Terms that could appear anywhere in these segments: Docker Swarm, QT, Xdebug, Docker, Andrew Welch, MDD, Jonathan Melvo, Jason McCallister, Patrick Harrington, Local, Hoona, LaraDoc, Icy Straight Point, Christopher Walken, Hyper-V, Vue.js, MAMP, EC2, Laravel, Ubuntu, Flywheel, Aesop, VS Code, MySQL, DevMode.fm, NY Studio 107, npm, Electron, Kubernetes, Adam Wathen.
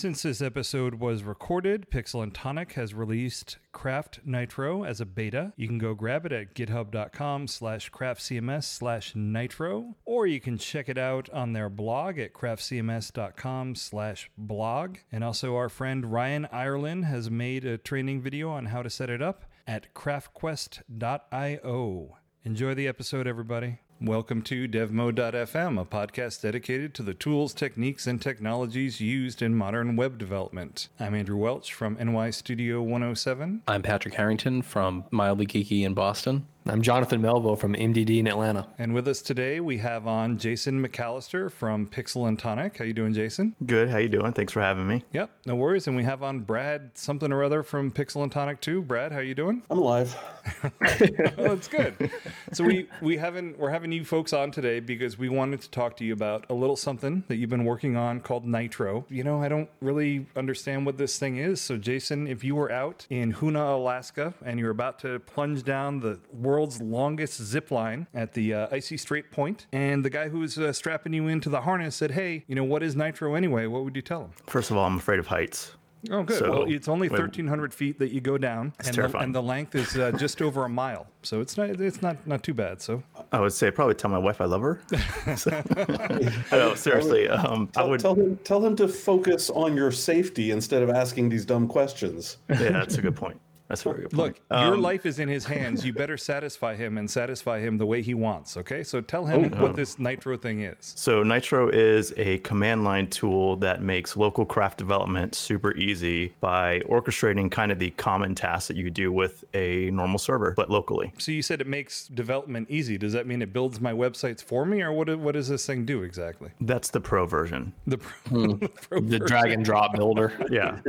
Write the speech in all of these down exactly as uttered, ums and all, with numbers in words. Since this episode was recorded, Pixel and Tonic has released Craft Nitro as a beta. You can go grab it at github.com slash craftcms slash nitro, or you can check it out on their blog at craftcms.com slash blog. And also our friend Ryan Ireland has made a training video on how to set it up at craftquest dot io. Enjoy the episode, everybody. Welcome to DevMode dot f m, a podcast dedicated to the tools, techniques, and technologies used in modern web development. I'm Andrew Welch from N Y Studio one oh seven. I'm Patrick Harrington from Mildly Geeky in Boston. I'm Jonathan Melvo from M D D in Atlanta. And with us today, we have on Jason McCallister from Pixel and Tonic. How you doing, Jason? Good. How you doing? Thanks for having me. Yep. No worries. And we have on Brad something or other from Pixel and Tonic too. Brad, how you doing? I'm alive. Well, that's good. So we, we haven't, we're having you folks on today because we wanted to talk to you about a little something that you've been working on called Nitro. You know, I don't really understand what this thing is. So Jason, if you were out in Hoona, Alaska, and you're about to plunge down the world's longest zip line at the uh, icy strait point, and the guy who was uh, strapping you into the harness said, hey, you know, what is Nitro anyway? What would you tell him? First of all, I'm afraid of heights. Oh, good. So, well, it's only thirteen hundred feet that you go down, and the, and the length is uh, just over a mile. So it's not it's not, not too bad. So I would say probably tell my wife I love her. No, seriously. I would, um, tell, I would tell him tell him to focus on your safety instead of asking these dumb questions. Yeah, that's a good point. That's a very good point. Look, um, your life is in his hands. You better satisfy him and satisfy him the way he wants, okay? So tell him oh, what um, this Nitro thing is. So Nitro is a command line tool that makes local craft development super easy by orchestrating kind of the common tasks that you do with a normal server, but locally. So you said it makes development easy. Does that mean it builds my websites for me, or what, what does this thing do exactly? That's the pro version. The pro, mm, the pro the version. Drag and drop builder. Yeah.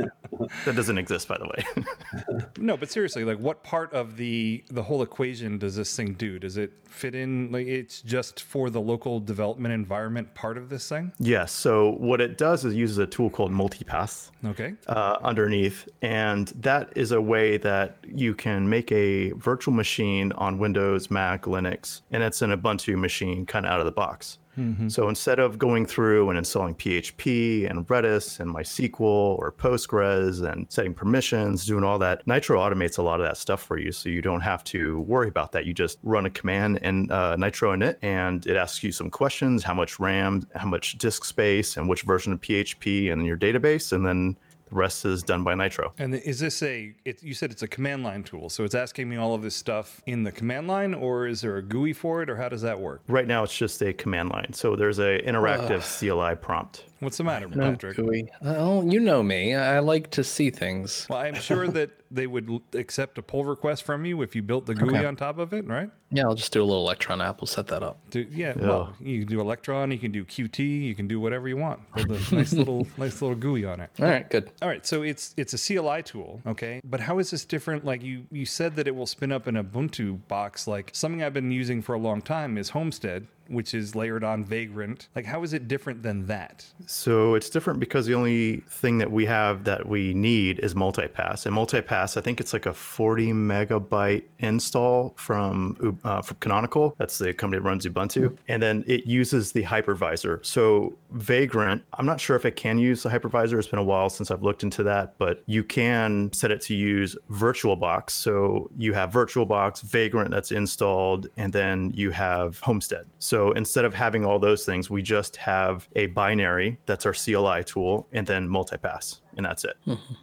That doesn't exist, by the way. No. No, but seriously, like, what part of the the whole equation does this thing do? Does it fit in? Like, it's just for the local development environment part of this thing? Yes. Yeah, so what it does is uses a tool called Multipass. Okay. Uh, underneath, and that is a way that you can make a virtual machine on Windows, Mac, Linux, and it's an Ubuntu machine, kind of out of the box. Mm-hmm. So instead of going through and installing P H P and Redis and MySQL or Postgres and setting permissions, doing all that, Nitro automates a lot of that stuff for you. So you don't have to worry about that. You just run a command in uh, Nitro init, and it asks you some questions, how much RAM, how much disk space, and which version of P H P and your database, and then rest is done by Nitro. And is this a, it, you said it's a command line tool, so it's asking me all of this stuff in the command line, or is there a G U I for it, or how does that work? Right now, it's just a command line. So there's an interactive uh, C L I prompt. What's the matter, Patrick? Oh, you know me. I like to see things. Well, I'm sure that they would accept a pull request from you if you built the G U I okay. on top of it, right? Yeah, I'll just do a little Electron app. We'll set that up. Do, yeah, yeah, well, you can do Electron, you can do Qt, you can do whatever you want. Build a nice little, nice little G U I on it. All right, good. All right, so it's it's a C L I tool, okay? But how is this different? Like, you, you said that it will spin up an Ubuntu box. Like, something I've been using for a long time is Homestead, which is layered on Vagrant. Like, how is it different than that? So it's different because the only thing that we have that we need is Multipass. And Multipass, I think it's like a forty megabyte install from, uh, from Canonical. That's the company that runs Ubuntu. And then it uses the hypervisor. So Vagrant, I'm not sure if it can use the hypervisor. It's been a while since I've looked into that, but you can set it to use VirtualBox. So you have VirtualBox, Vagrant that's installed, and then you have Homestead. So So instead of having all those things, we just have a binary, that's our C L I tool, and then Multipass. And that's it.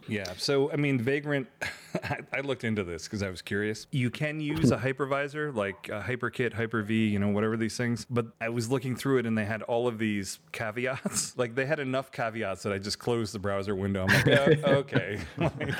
Yeah. So, I mean, Vagrant, I, I looked into this because I was curious. You can use a hypervisor like uh, HyperKit, Hyper-V, you know, whatever these things. But I was looking through it and they had all of these caveats. Like, they had enough caveats that I just closed the browser window. I'm like, oh, okay. Like,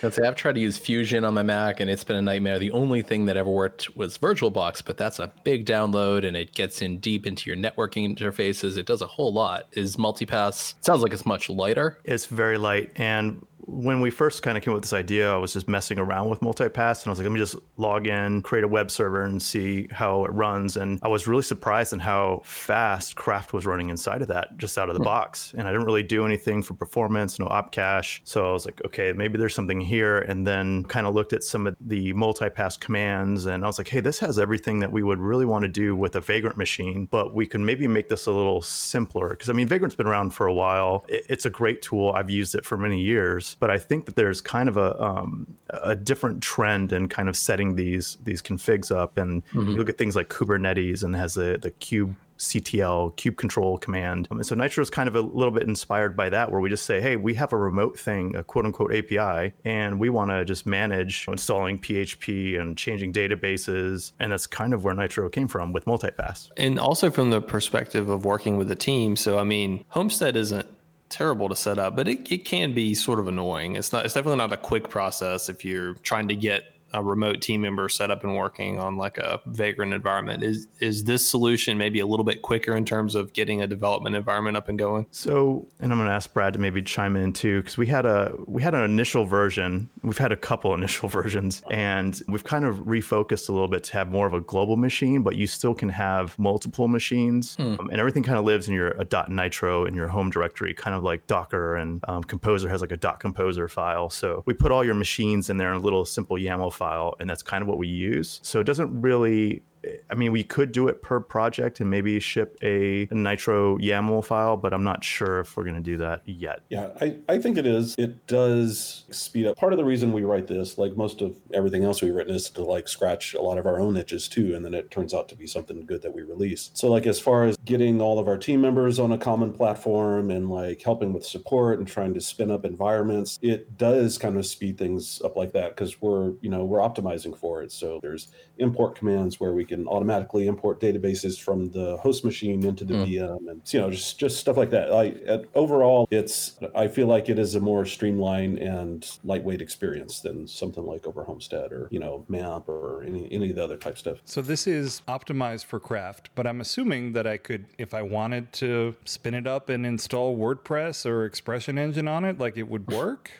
that's it. I've tried to use Fusion on my Mac and it's been a nightmare. The only thing that ever worked was VirtualBox, but that's a big download and it gets in deep into your networking interfaces. It does a whole lot. Is Multipass, sounds like it's much lighter. It's very light. And when we first kind of came up with this idea, I was just messing around with Multipass, and I was like, let me just log in, create a web server, and see how it runs. And I was really surprised in how fast Craft was running inside of that, just out of the box. And I didn't really do anything for performance, no op cache. So I was like, okay, maybe there's something here. And then kind of looked at some of the Multipass commands, and I was like, hey, this has everything that we would really want to do with a Vagrant machine, but we can maybe make this a little simpler. Because I mean, Vagrant's been around for a while. It's a great tool. I've used it for many years. But I think that there's kind of a um, a different trend in kind of setting these these configs up. And mm-hmm. you look at things like Kubernetes and has the, the kube C T L, kube control command. Um, and so Nitro is kind of a little bit inspired by that, where we just say, hey, we have a remote thing, a quote unquote A P I, and we want to just manage installing P H P and changing databases. And that's kind of where Nitro came from with Multipass. And also from the perspective of working with the team. So, I mean, Homestead isn't terrible to set up, but it, it can be sort of annoying. It's not, it's definitely not a quick process if you're trying to get a remote team member set up and working on like a Vagrant environment. Is is this solution maybe a little bit quicker in terms of getting a development environment up and going? So, and I'm going to ask Brad to maybe chime in too, because we had a we had an initial version. We've had a couple initial versions, and we've kind of refocused a little bit to have more of a global machine, but you still can have multiple machines, hmm. um, and everything kind of lives in your a dot nitro in your home directory, kind of like Docker and um, Composer has like a dot composer file. So we put all your machines in there in a little simple YAML file, and that's kind of what we use. So it doesn't really, I mean, we could do it per project and maybe ship a Nitro YAML file, but I'm not sure if we're going to do that yet. Yeah, I, I think it is. It does speed up. Part of the reason we write this, like most of everything else we've written, is to like scratch a lot of our own itches too. And then it turns out to be something good that we release. So like as far as getting all of our team members on a common platform and like helping with support and trying to spin up environments, it does kind of speed things up like that because we're, you know, we're optimizing for it. So there's import commands where we can automatically import databases from the host machine into the mm. V M, and you know, just just stuff like that. I at, overall, it's I feel like it is a more streamlined and lightweight experience than something like over Homestead or you know MAMP or any any of the other type stuff. So this is optimized for Craft, but I'm assuming that I could, if I wanted to, spin it up and install WordPress or Expression Engine on it, like it would work.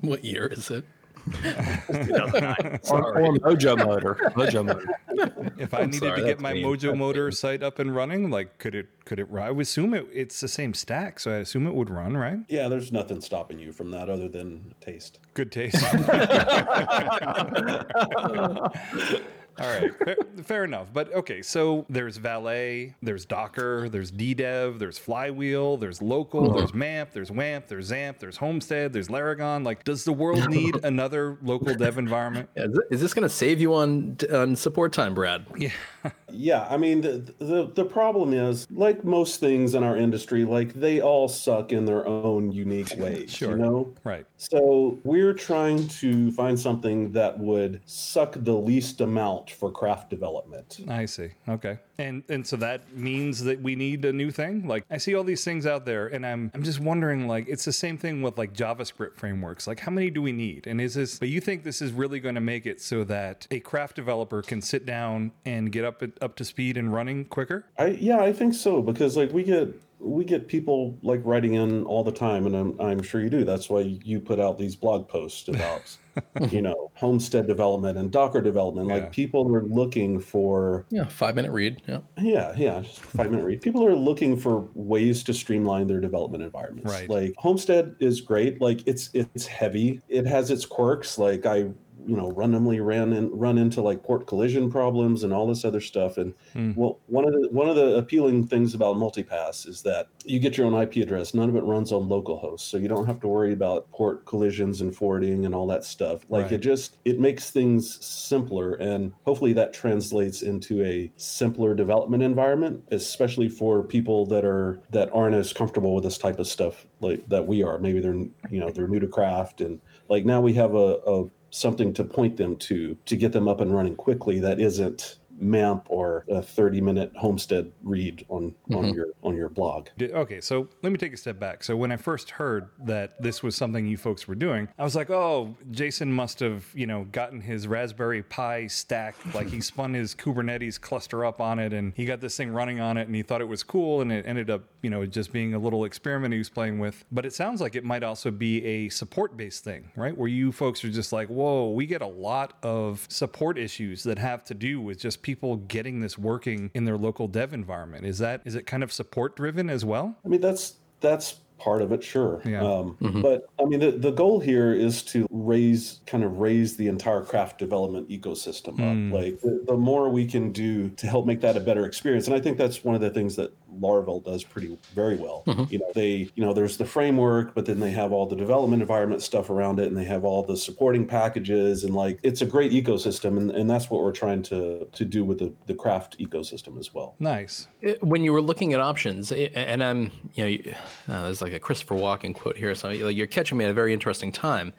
What year is it? two thousand nine. Or, or Mojo Motor. Mojo Motor. If I I'm needed sorry, to get my mean. Mojo Motor site up and running, like could it could it I would assume it, it's the same stack, so I assume it would run, right? Yeah, there's nothing stopping you from that other than taste. Good taste. All right, fair, fair enough. But okay, so there's Valet, there's Docker, there's D D E V, there's Flywheel, there's Local, there's MAMP, there's WAMP, there's ZAMP, there's Homestead, there's Laragon. Like, does the world need another local dev environment? Yeah, is this going to save you on on support time, Brad? Yeah. Yeah, I mean, the, the the problem is, like most things in our industry, like they all suck in their own unique ways, sure. you know? Right. So we're trying to find something that would suck the least amount for Craft development. I see. Okay. And and so that means that we need a new thing? Like, I see all these things out there, and I'm I'm just wondering, like, it's the same thing with, like, JavaScript frameworks. Like, how many do we need? And is this, but you think this is really going to make it so that a Craft developer can sit down and get up at up to speed and running quicker? I, yeah, I think so, because like we get we get people like writing in all the time, and I'm I'm sure you do. That's why you put out these blog posts about you know Homestead development and Docker development. Yeah. Like people are looking for yeah five minute read. Yeah, yeah, yeah, just five minute read. People are looking for ways to streamline their development environments. Right. Like Homestead is great. Like it's it's heavy. It has its quirks. Like I. you know, randomly ran in, run into like port collision problems and all this other stuff. And mm. well, one of the one of the appealing things about Multipass is that you get your own I P address. None of it runs on localhost, so you don't have to worry about port collisions and forwarding and all that stuff. Like right. it just it makes things simpler, and hopefully that translates into a simpler development environment, especially for people that are that aren't as comfortable with this type of stuff like that we are. Maybe they're you know they're new to Craft, and like now we have a, a something to point them to, to get them up and running quickly that isn't MAMP or a thirty minute Homestead read on, mm-hmm. on your on your blog. Okay, so let me take a step back. So when I first heard that this was something you folks were doing, I was like, oh, Jason must have, you know, gotten his Raspberry Pi stack, like he spun his Kubernetes cluster up on it and he got this thing running on it and he thought it was cool, and it ended up, you know, just being a little experiment he was playing with. But it sounds like it might also be a support-based thing, right? Where you folks are just like, whoa, we get a lot of support issues that have to do with just people getting this working in their local dev environment. Is that, is it kind of support driven as well? I mean, that's, that's part of it, sure. Yeah. Um, mm-hmm. But I mean, the, the goal here is to raise, kind of raise the entire craft development ecosystem mm. up. Like the, the more we can do to help make that a better experience. And I think that's one of the things that Laravel does pretty very well. Mm-hmm. You know, they, you know, there's the framework, but then they have all the development environment stuff around it, and they have all the supporting packages, and like it's a great ecosystem, and, and that's what we're trying to to do with the, the Craft ecosystem as well. Nice. When you were looking at options, and I'm, you know, uh, there's like a Christopher Walken quote here, so you're catching me at a very interesting time.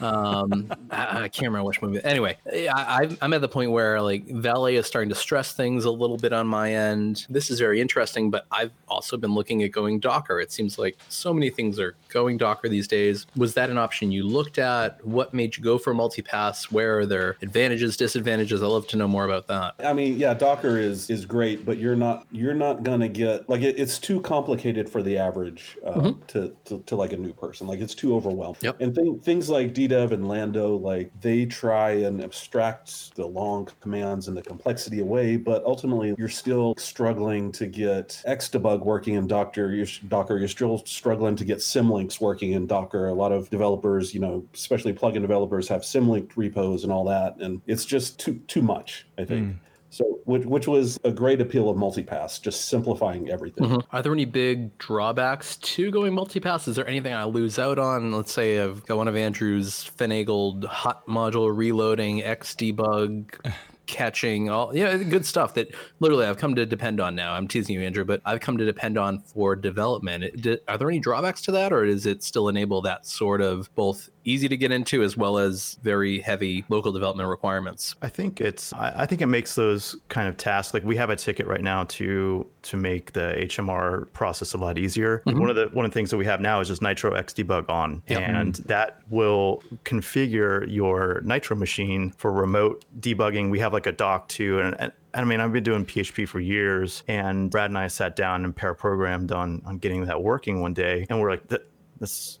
Um, I, I can't remember which movie. Anyway, I, I'm at the point where like Valet is starting to stress things a little bit on my end. This is very interesting, but I've also been looking at going Docker. It seems like so many things are going Docker these days. Was that an option you looked at? What made you go for multipass? Where are there advantages, disadvantages? I'd love to know more about that. I mean, yeah, Docker is is great, but you're not you're not gonna get like it, it's too complicated for the average uh, mm-hmm. to, to to like a new person. Like it's too overwhelming. Yep. And th- things like D D E V and Lando, like they try and abstract the long commands and the complexity away, but ultimately you're still struggling to get Xdebug working in Docker, you're, Docker, you're still struggling to get symlinks working in Docker. A lot of developers, you know, especially plugin developers, have symlink repos and all that, and it's just too too much, I think. Mm. So, which, which was a great appeal of multipass, just simplifying everything. Mm-hmm. Are there any big drawbacks to going multipass? Is there anything I lose out on? Let's say I've got one of Andrew's finagled hot module reloading, Xdebug. Catching all yeah good stuff that literally I've come to depend on now. I'm teasing you, Andrew, but I've come to depend on for development. It, did, are there any drawbacks to that, or does it still enable that sort of both easy to get into as well as very heavy local development requirements? I think it's I, I think it makes those kind of tasks, like we have a ticket right now to to make the H M R process a lot easier. Mm-hmm. One of the one of the things that we have now is just Nitro Xdebug on, yep. and that will configure your Nitro machine for remote debugging. We have like like a doc too, and, and I mean, I've been doing P H P for years, and Brad and I sat down and pair programmed on on getting that working one day, and we're like, this is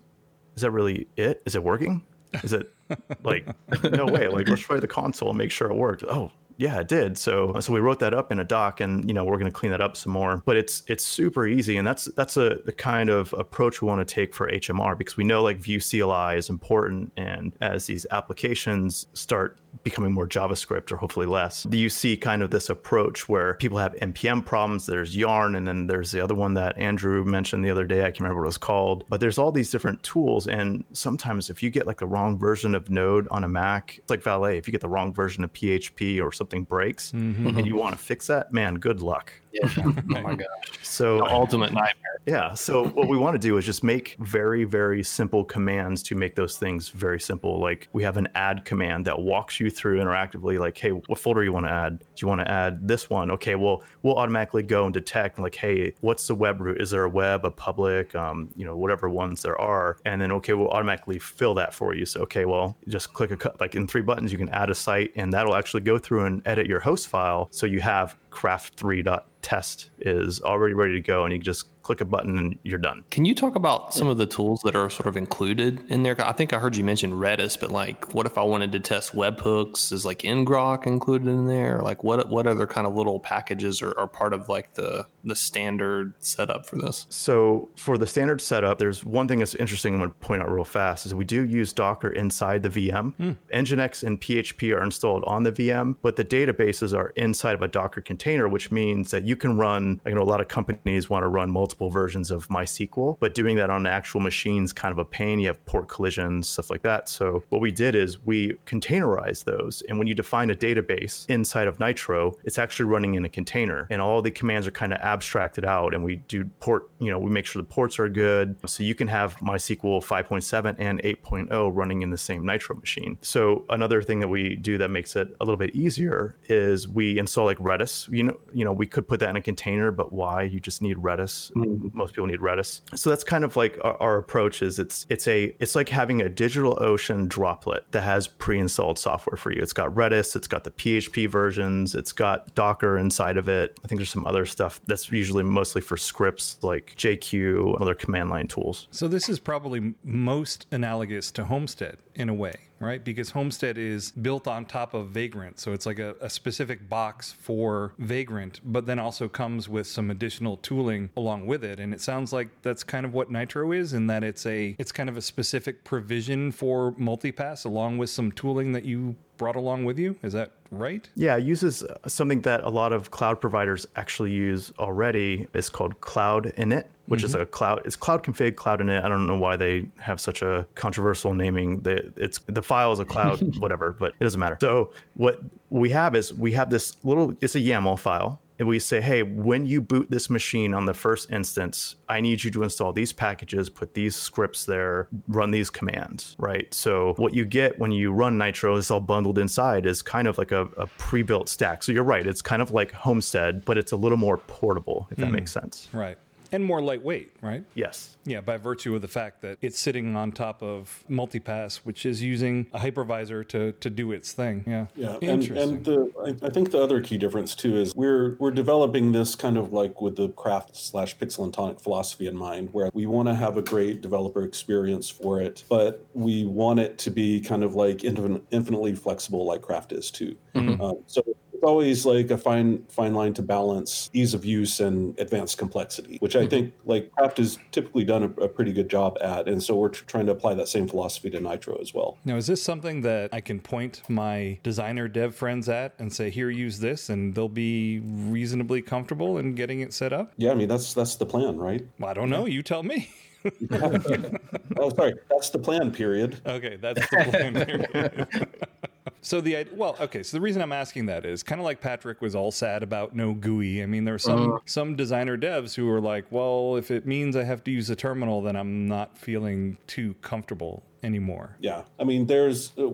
that really it? Is it working? Is it like no way? Like let's try the console and make sure it worked. Oh. Yeah, it did. So, so we wrote that up in a doc, and you know we're going to clean that up some more. But it's it's super easy, and that's that's a the kind of approach we want to take for H M R, because we know like Vue C L I is important, and as these applications start becoming more JavaScript or hopefully less, you see kind of this approach where people have npm problems. There's Yarn, and then there's the other one that Andrew mentioned the other day. I can't remember what it was called, but there's all these different tools, and sometimes if you get like the wrong version of Node on a Mac, it's like Valet. If you get the wrong version of P H P or something. breaks mm-hmm. and you want to fix that, man, good luck. Yeah. Oh my gosh. So the ultimate nightmare. Yeah. So what we want to do is just make very, very simple commands to make those things very simple. Like we have an add command that walks you through interactively, like, hey, what folder you want to add? Do you want to add this one? Okay, well, we'll automatically go and detect like, hey, what's the web root? Is there a web, a public, um, you know, whatever ones there are. And then, okay, we'll automatically fill that for you. So, okay, well, just click a like in three buttons, you can add a site, and that'll actually go through and edit your host file. So you have craft three dot test is already ready to go, and you can just click a button and you're done. Can you talk about some of the tools that are sort of included in there? I think I heard you mention Redis, but like, what if I wanted to test webhooks? Is like Ngrok included in there? Like, what what other kind of little packages are, are part of like the the standard setup for this? So for the standard setup, there's one thing that's interesting I'm going to point out real fast is we do use Docker inside the V M. Mm. Nginx and P H P are installed on the V M, but the databases are inside of a Docker container, which means that you can run, I know a lot of companies want to run multiple multiple versions of MySQL, but doing that on an actual machine is kind of a pain. You have port collisions, stuff like that. So what we did is we containerized those. And when you define a database inside of Nitro, it's actually running in a container and all the commands are kind of abstracted out. And we do port, you know, we make sure the ports are good. So you can have MySQL five point seven and eight point oh running in the same Nitro machine. So another thing that we do that makes it a little bit easier is we install like Redis. You know, you know, we could put that in a container, but why? You just need Redis. Mm-hmm. Most people need Redis. So that's kind of like our, our approach is it's it's a it's like having a Digital Ocean droplet that has pre-installed software for you. It's got Redis, it's got the P H P versions, it's got Docker inside of it. I think there's some other stuff that's usually mostly for scripts like J Q, other command line tools. So this is probably most analogous to Homestead in a way, right? Because Homestead is built on top of Vagrant. So it's like a, a specific box for Vagrant, but then also comes with some additional tooling along with it. And it sounds like that's kind of what Nitro is, in that it's a it's kind of a specific provision for Multipass along with some tooling that you brought along with you. Is that right? Yeah, it uses something that a lot of cloud providers actually use already. It's called Cloud Init, which mm-hmm. is a cloud, it's cloud config, cloud init. I don't know why they have such a controversial naming. It's the file is a cloud, whatever, but it doesn't matter. So what we have is we have this little, it's a YAML file. And we say, hey, when you boot this machine on the first instance, I need you to install these packages, put these scripts there, run these commands, right? So what you get when you run Nitro, this all bundled inside, is kind of like a, a pre-built stack. So you're right, it's kind of like Homestead, but it's a little more portable, if that mm, makes sense. Right. And more lightweight, right? Yes. Yeah, by virtue of the fact that it's sitting on top of Multipass, which is using a hypervisor to to do its thing. Yeah. Yeah. Interesting. And, and the, I, I think the other key difference too is we're we're developing this kind of like with the Craft slash Pixel and Tonic philosophy in mind, where we want to have a great developer experience for it, but we want it to be kind of like infin- infinitely flexible, like Craft is too. Mm-hmm. Um, so. It's always like a fine fine line to balance ease of use and advanced complexity, which I think like Craft has typically done a, a pretty good job at. And so we're t- trying to apply that same philosophy to Nitro as well. Now, is this something that I can point my designer dev friends at and say, here, use this, and they'll be reasonably comfortable in getting it set up? Yeah, I mean, that's that's the plan, right? Well, I don't know. You tell me. Oh, sorry. That's the plan, period. Okay, that's the plan, period. So the, well, okay, so the reason I'm asking that is kind of like Patrick was all sad about no G U I. I mean, there are some, uh, some designer devs who are like, well, if it means I have to use a terminal, then I'm not feeling too comfortable anymore. Yeah. I mean, there's, uh,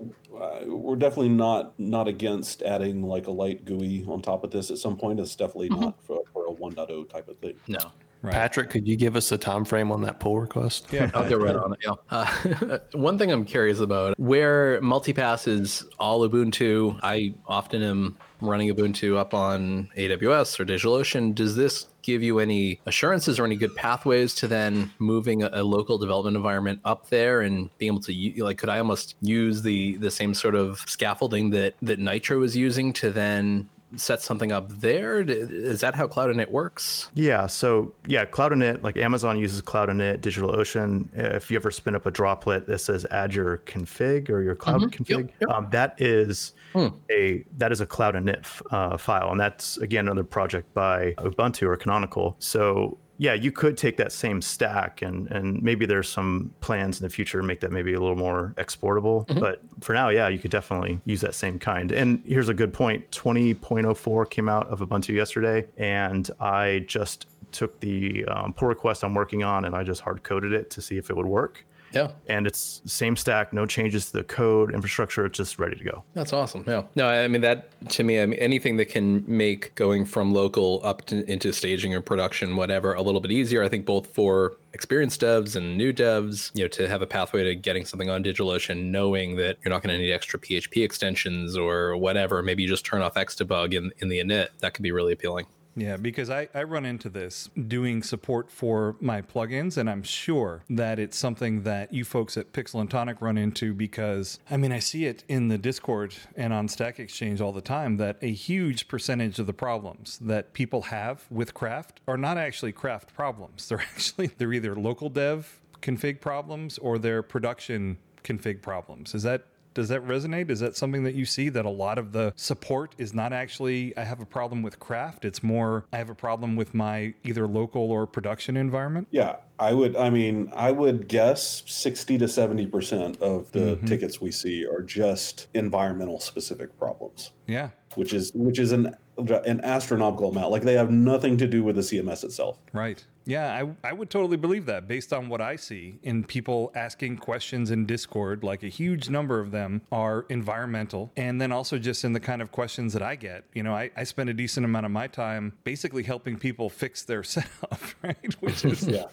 we're definitely not, not against adding like a light G U I on top of this at some point. It's definitely mm-hmm. not for, for a one point oh type of thing. No. Right. Patrick, could you give us a time frame on that pull request? Yeah, I'll get right on it. Yeah. Uh, one thing I'm curious about, where Multipass is all Ubuntu, I often am running Ubuntu up on A W S or DigitalOcean. Does this give you any assurances or any good pathways to then moving a, a local development environment up there and being able to, like, could I almost use the the same sort of scaffolding that that Nitro is using to then set something up there? Is that how Cloud Init works? Yeah. So yeah, Cloud Init, like Amazon uses Cloud Init, DigitalOcean. If you ever spin up a droplet that says add your config or your cloud mm-hmm. config, yep, yep. Um, that is hmm. a that is a Cloud Init uh, file, and that's again another project by Ubuntu or Canonical. So. Yeah, you could take that same stack and and maybe there's some plans in the future to make that maybe a little more exportable. Mm-hmm. But for now, yeah, you could definitely use that same kind. And here's a good point. twenty point oh four came out of Ubuntu yesterday, and I just took the um, pull request I'm working on and I just hard coded it to see if it would work. Yeah. And it's same stack, no changes to the code, infrastructure, it's just ready to go. That's awesome. Yeah. No, I mean, that to me, I mean, anything that can make going from local up to, into staging or production, whatever, a little bit easier, I think both for experienced devs and new devs, you know, to have a pathway to getting something on DigitalOcean, knowing that you're not going to need extra P H P extensions or whatever. Maybe you just turn off Xdebug in, in the init. That could be really appealing. Yeah, because I, I run into this doing support for my plugins, and I'm sure that it's something that you folks at Pixel and Tonic run into because, I mean, I see it in the Discord and on Stack Exchange all the time that a huge percentage of the problems that people have with Craft are not actually Craft problems. They're actually, they're either local dev config problems or they're production config problems. Is that Does that resonate? Is that something that you see, that a lot of the support is not actually, I have a problem with Craft, it's more, I have a problem with my either local or production environment? Yeah, I would, I mean, I would guess sixty to seventy percent of the mm-hmm. tickets we see are just environmental specific problems. Yeah. Which is, which is an, an astronomical amount. Like, they have nothing to do with the C M S itself. Right. Yeah, I, I would totally believe that based on what I see in people asking questions in Discord. Like, a huge number of them are environmental. And then also just in the kind of questions that I get. You know, I, I spend a decent amount of my time basically helping people fix their setup, right? Which is... yeah.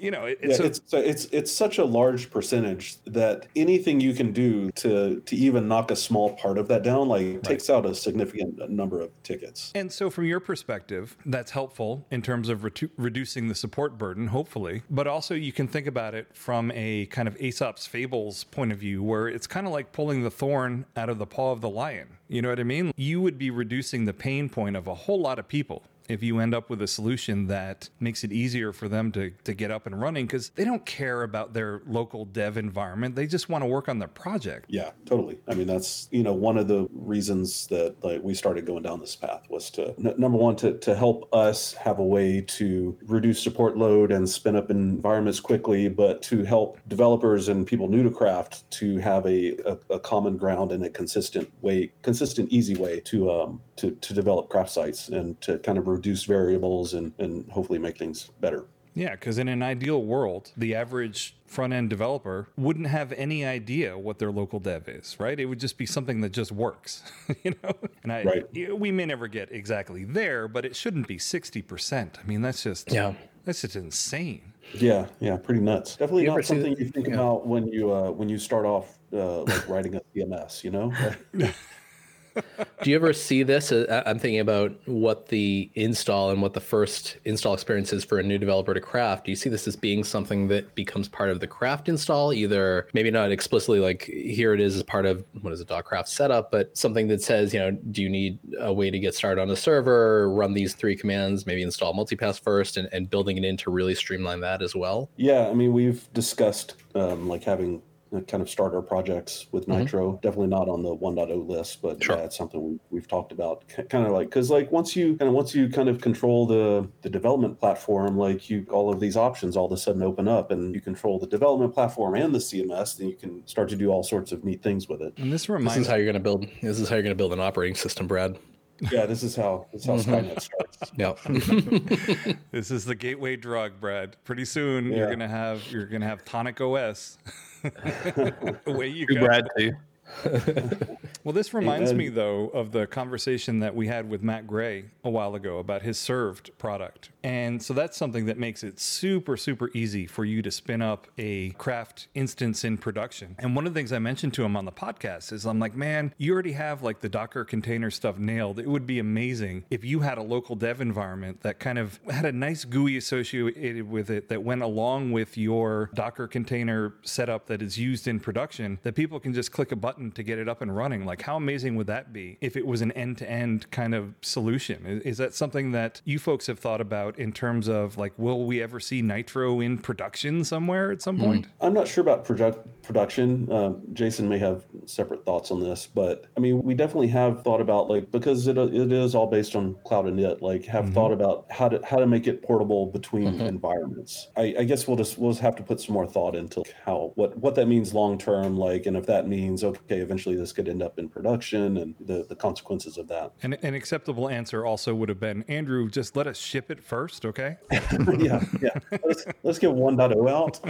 You know, it, it's, yeah, a, it's, so it's it's such a large percentage that anything you can do to to even knock a small part of that down, like, right. takes out a significant number of tickets. And so from your perspective, that's helpful in terms of retu- reducing the support burden, hopefully. But also you can think about it from a kind of Aesop's Fables point of view, where it's kind of like pulling the thorn out of the paw of the lion. You know what I mean? You would be reducing the pain point of a whole lot of people if you end up with a solution that makes it easier for them to, to get up and running, because they don't care about their local dev environment. They just want to work on their project. Yeah, totally. I mean, that's, you know, one of the reasons that, like, we started going down this path was to, n- number one, to, to help us have a way to reduce support load and spin up environments quickly, but to help developers and people new to Craft to have a, a, a common ground and a consistent way, consistent, easy way to, um, to, to develop Craft sites and to kind of reduce variables and, and hopefully make things better. Yeah, because in an ideal world, the average front-end developer wouldn't have any idea what their local dev is, right? It would just be something that just works, you know? And I, right. we may never get exactly there, but it shouldn't be sixty percent. I mean, that's just, yeah. that's just insane. Yeah, yeah, pretty nuts. Definitely you not something the, you think yeah. about when you uh, when you start off uh, like writing a C M S, you know? Do you ever see this? I'm thinking about what the install and what the first install experience is for a new developer to Craft. Do you see this as being something that becomes part of the Craft install? Either maybe not explicitly like here it is as part of, what is it, .craft setup, but something that says, you know, do you need a way to get started on a server, run these three commands, maybe install multipass first, and, and building it in to really streamline that as well? Yeah, I mean, we've discussed um, like having kind of starter projects with Nitro. Mm-hmm. Definitely not on the one point oh list, but sure. yeah, it's something we, we've talked about. Kind of like, because like once you kind of once you kind of control the the development platform, like you all of these options all of a sudden open up, and you control the development platform and the C M S, then you can start to do all sorts of neat things with it. And this reminds this is how you're going to build. This is how you're going to build an operating system, Brad. Yeah, this is how this is how Skynet starts. Yeah, this is the gateway drug, Brad. Pretty soon yeah. you're gonna have you're gonna have Tonic O S. Away you go, Brad. Too. Well, this reminds Amen. me, though, of the conversation that we had with Matt Gray a while ago about his served product. And so that's something that makes it super, super easy for you to spin up a Craft instance in production. And one of the things I mentioned to him on the podcast is I'm like, man, you already have like the Docker container stuff nailed. It would be amazing if you had a local dev environment that kind of had a nice G U I associated with it that went along with your Docker container setup that is used in production, that people can just click a button to get it up and running. Like, how amazing would that be if it was an end-to-end kind of solution? Is, is that something that you folks have thought about in terms of, like, will we ever see Nitro in production somewhere at some mm-hmm. point? I'm not sure about produ- production. Um, Jason may have separate thoughts on this, but I mean, we definitely have thought about, like, because it it is all based on cloud init, like have mm-hmm. thought about how to how to make it portable between mm-hmm. environments. I, I guess we'll just we'll just have to put some more thought into how what what that means long term, like, and if that means okay. okay, eventually this could end up in production and the, the consequences of that. And an acceptable answer also would have been, Andrew, just let us ship it first, okay? yeah, yeah. Let's, let's get one point oh out.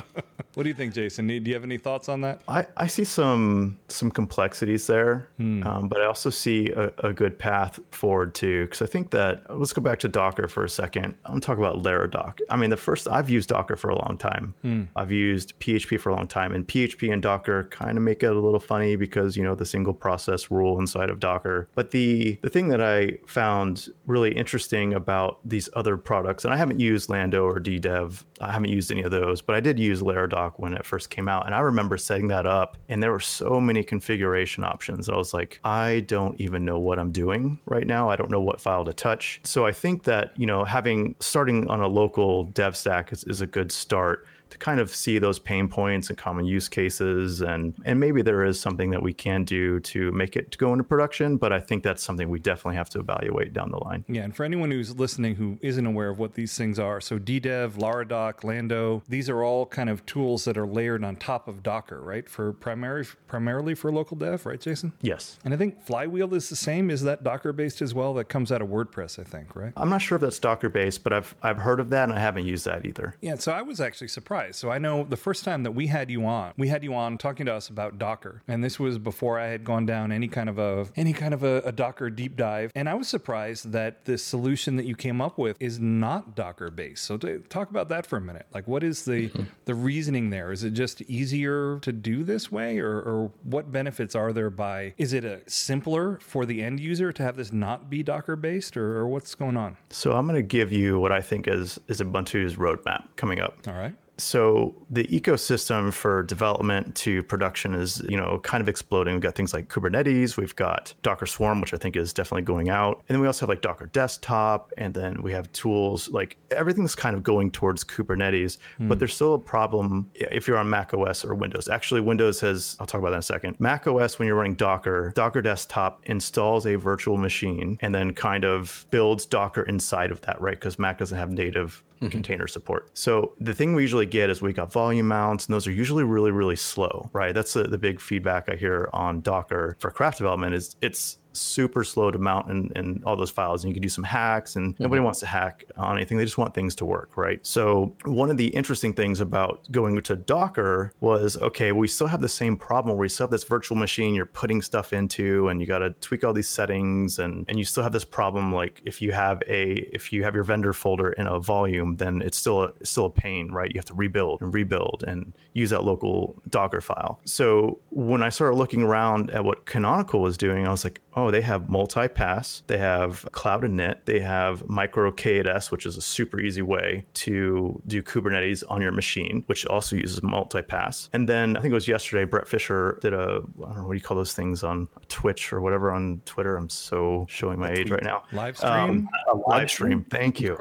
What do you think, Jason? Do you have any thoughts on that? I, I see some some complexities there, hmm. um, but I also see a, a good path forward too, because I think that, let's go back to Docker for a second. I'm talking about LaraDoc. I mean, the first, I've used Docker for a long time. Hmm. I've used P H P for a long time, and P H P and Docker kind of make it a little funny because, you know, the single process rule inside of Docker. But the the thing that I found really interesting about these other products, and I haven't used Lando or D D E V, I haven't used any of those, but I did use LaraDoc when it first came out. And I remember setting that up and there were so many configuration options. I was like, I don't even know what I'm doing right now. I don't know what file to touch. So I think that, you know, having starting on a local dev stack is, is a good start to kind of see those pain points and common use cases. And, and maybe there is something that we can do to make it to go into production, but I think that's something we definitely have to evaluate down the line. Yeah, and for anyone who's listening who isn't aware of what these things are, so D DEV, LaraDoc, Lando, these are all kind of tools that are layered on top of Docker, right? For primary, primarily for local dev, right, Jason? Yes. And I think Flywheel is the same. Is that Docker-based as well? That comes out of WordPress, I think, right? I'm not sure if that's Docker-based, but I've I've heard of that and I haven't used that either. Yeah, so I was actually surprised. So I know the first time that we had you on, we had you on talking to us about Docker, and this was before I had gone down any kind of a any kind of a, a Docker deep dive. And I was surprised that the solution that you came up with is not Docker-based. So to talk about that for a minute. Like, what is the the reasoning there? Is it just easier to do this way, or, or what benefits are there by? Is it a simpler for the end user to have this not be Docker-based, or, or what's going on? So I'm going to give you what I think is is Ubuntu's roadmap coming up. All right. So the ecosystem for development to production is, you know, kind of exploding. We've got things like Kubernetes, we've got Docker Swarm, which I think is definitely going out. And then we also have like Docker Desktop, and then we have tools, like everything's kind of going towards Kubernetes, mm. but there's still a problem if you're on Mac O S or Windows. Actually, Windows has, I'll talk about that in a second. Mac O S, when you're running Docker, Docker Desktop installs a virtual machine and then kind of builds Docker inside of that, right? Because Mac doesn't have native Mm-hmm. container support. So the thing we usually get is we got volume mounts, and those are usually really, really slow, right? That's the, the big feedback I hear on Docker for craft development is it's super slow to mount and, and all those files, and you can do some hacks, and mm-hmm. nobody wants to hack on anything. They just want things to work, right? So one of the interesting things about going to Docker was, okay, we still have the same problem where you still have this virtual machine you're putting stuff into, and you got to tweak all these settings, and, and you still have this problem. Like if you have a, if you have your vendor folder in a volume, then it's still a, it's still a pain, right? You have to rebuild and rebuild and use that local Docker file. So when I started looking around at what Canonical was doing, I was like, oh, they have Multipass, they have Cloud Init, they have micro K eight S, which is a super easy way to do Kubernetes on your machine, which also uses Multipass. And then I think it was yesterday, Brett Fisher did a, I don't know, what do you call those things on Twitch or whatever on Twitter? I'm so showing my age right now. Live stream? Um, a live, live stream. stream, thank you.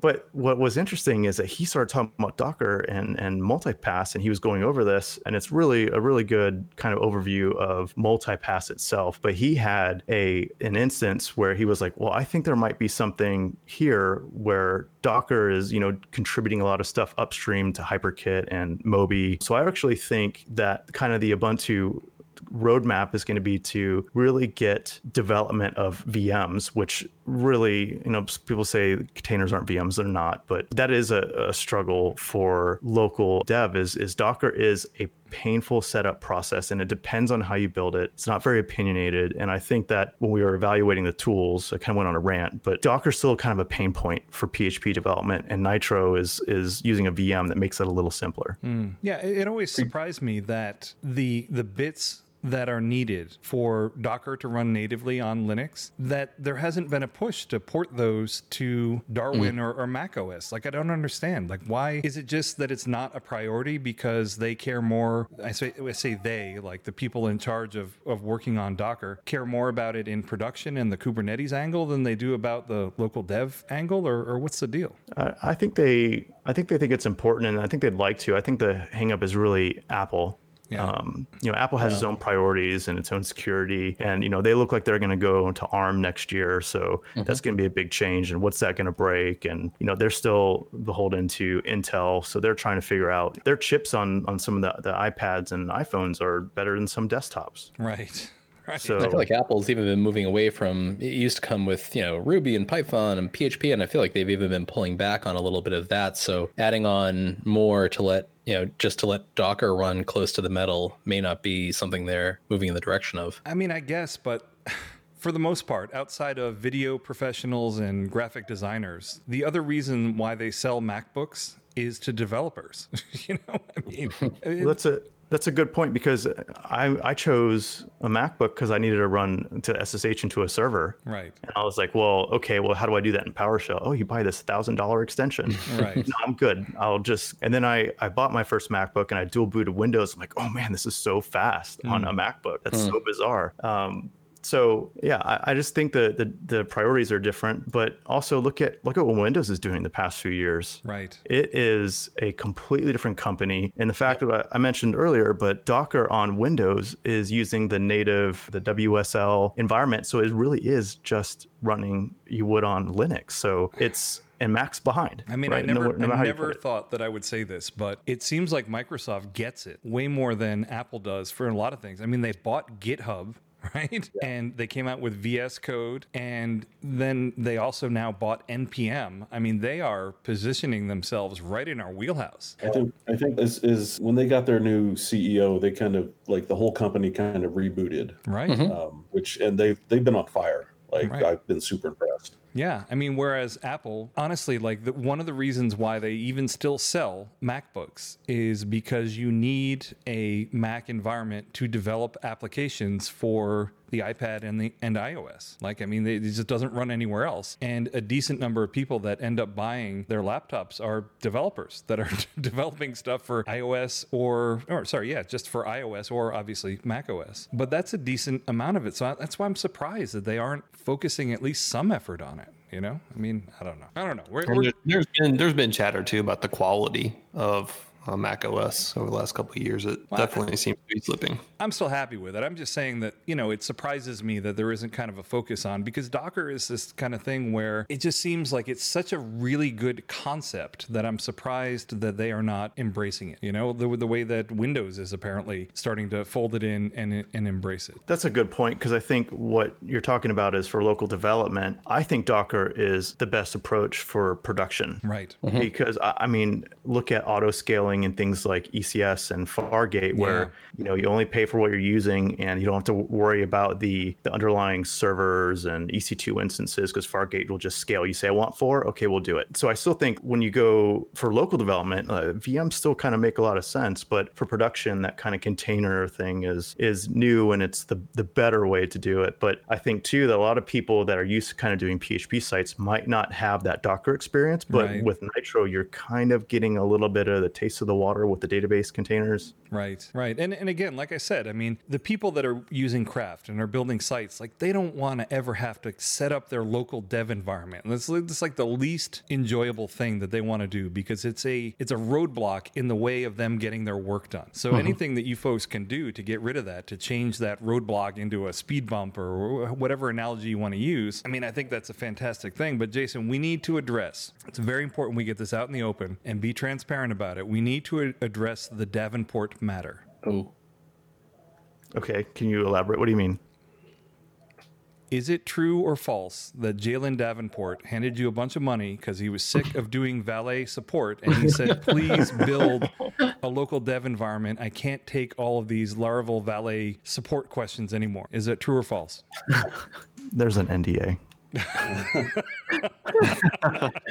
But what was interesting is that he started talking about Docker and, and Multipass, and he was going over this, and it's really a really good kind of overview of Multipass itself. But he had a an instance where he was like, well, I think there might be something here where Docker is, you know, contributing a lot of stuff upstream to HyperKit and Moby. So I actually think that kind of the Ubuntu roadmap is going to be to really get development of V Ms, which really, you know, people say containers aren't V Ms, they're not, but that is a, a struggle for local dev is, is Docker is a painful setup process, and it depends on how you build it. It's not very opinionated. And I think that when we were evaluating the tools, I kind of went on a rant, but Docker is still kind of a pain point for P H P development. And Nitro is is using a V M that makes it a little simpler. Mm. Yeah, it always surprised me that the the bits that are needed for Docker to run natively on Linux, that there hasn't been a push to port those to Darwin mm. or, or Mac O S. Like, I don't understand. Like, why is it just that it's not a priority because they care more? I say, I say they, like the people in charge of, of working on Docker, care more about it in production and the Kubernetes angle than they do about the local dev angle, or, or what's the deal? I, I think they, I think they think it's important, and I think they'd like to. I think the hang up is really Apple. Yeah. Um, you know, Apple has yeah. its own priorities and its own security, and, you know, they look like they're going to go to ARM next year. So mm-hmm. that's going to be a big change. And what's that going to break? And, you know, they're still beholden to Intel. So they're trying to figure out their chips on, on some of the, the iPads and iPhones are better than some desktops. Right. Right. So, I feel like Apple's even been moving away from, it used to come with, you know, Ruby and Python and P H P, and I feel like they've even been pulling back on a little bit of that. So adding on more to let, you know, just to let Docker run close to the metal may not be something they're moving in the direction of. I mean, I guess, but for the most part, outside of video professionals and graphic designers, the other reason why they sell MacBooks is to developers. You know, I mean, that's it. That's a good point, because I, I chose a MacBook because I needed to run to S S H into a server. Right. And I was like, well, okay, well, how do I do that in PowerShell? Oh, you buy this one thousand dollars extension. Right. No, I'm good. I'll just, and then I, I bought my first MacBook and I dual booted Windows. I'm like, oh man, this is so fast mm. on a MacBook. That's mm. so bizarre. Um, so yeah, I, I just think the, the the priorities are different, but also look at look at what Windows is doing the past few years. Right. It is a completely different company. And the fact that I mentioned earlier, but Docker on Windows is using the native, the W S L environment. So it really is just running you would on Linux. So it's and Mac's behind. I mean, right? I never, no, no I never thought that I would say this, but it seems like Microsoft gets it way more than Apple does for a lot of things. I mean, they bought GitHub, right? Yeah. And they came out with V S Code, and then they also now bought N P M. I mean, they are positioning themselves right in our wheelhouse. I think I think this is when they got their new C E O, they kind of like the whole company kind of rebooted, right? Mm-hmm. Um, which and they've they've been on fire. Like right. I've been super impressed. Yeah. I mean, whereas Apple, honestly, like the, one of the reasons why they even still sell MacBooks is because you need a Mac environment to develop applications for the iPad and the and iOS. Like, I mean, they, it just doesn't run anywhere else. And a decent number of people that end up buying their laptops are developers that are developing stuff for iOS or, or sorry, yeah, just for iOS or obviously macOS. But that's a decent amount of it. So I, that's why I'm surprised that they aren't focusing at least some effort on it. You know, I mean, I don't know. I don't know. We're, we're... There's been there's been chatter too about the quality of Uh, Mac O S over the last couple of years. It well, definitely I, seems to be slipping. I'm still happy with it. I'm just saying that, you know, it surprises me that there isn't kind of a focus on, because Docker is this kind of thing where it just seems like it's such a really good concept that I'm surprised that they are not embracing it. You know, the, the way that Windows is apparently starting to fold it in and, and embrace it. That's a good point, because I think what you're talking about is for local development. I think Docker is the best approach for production. Right. Mm-hmm. Because, I mean, look at autoscaling and things like E C S and Fargate, where yeah. you know you only pay for what you're using, and you don't have to worry about the, the underlying servers and E C two instances, because Fargate will just scale. You say, I want four, okay, we'll do it. So I still think when you go for local development, uh, V Ms still kind of make a lot of sense, but for production, that kind of container thing is is new, and it's the the better way to do it. But I think too that a lot of people that are used to kind of doing P H P sites might not have that Docker experience, but right. with Nitro, you're kind of getting a little bit of the taste of the water with the database containers. Right, right. And and again, like I said, I mean, the people that are using Craft and are building sites, like they don't want to ever have to set up their local dev environment. It's, it's like the least enjoyable thing that they want to do, because it's a it's a roadblock in the way of them getting their work done. So mm-hmm. anything that you folks can do to get rid of that, to change that roadblock into a speed bump or whatever analogy you want to use, I mean, I think that's a fantastic thing. But Jason, we need to address, it's very important we get this out in the open and be transparent about it. We We need to address the Davenport matter. Oh. Okay, can you elaborate? What do you mean? Is it true or false that Jalen Davenport handed you a bunch of money because he was sick of doing Valet support, and he said, please build a local dev environment. I can't take all of these Laravel Valet support questions anymore. Is it true or false? There's an N D A.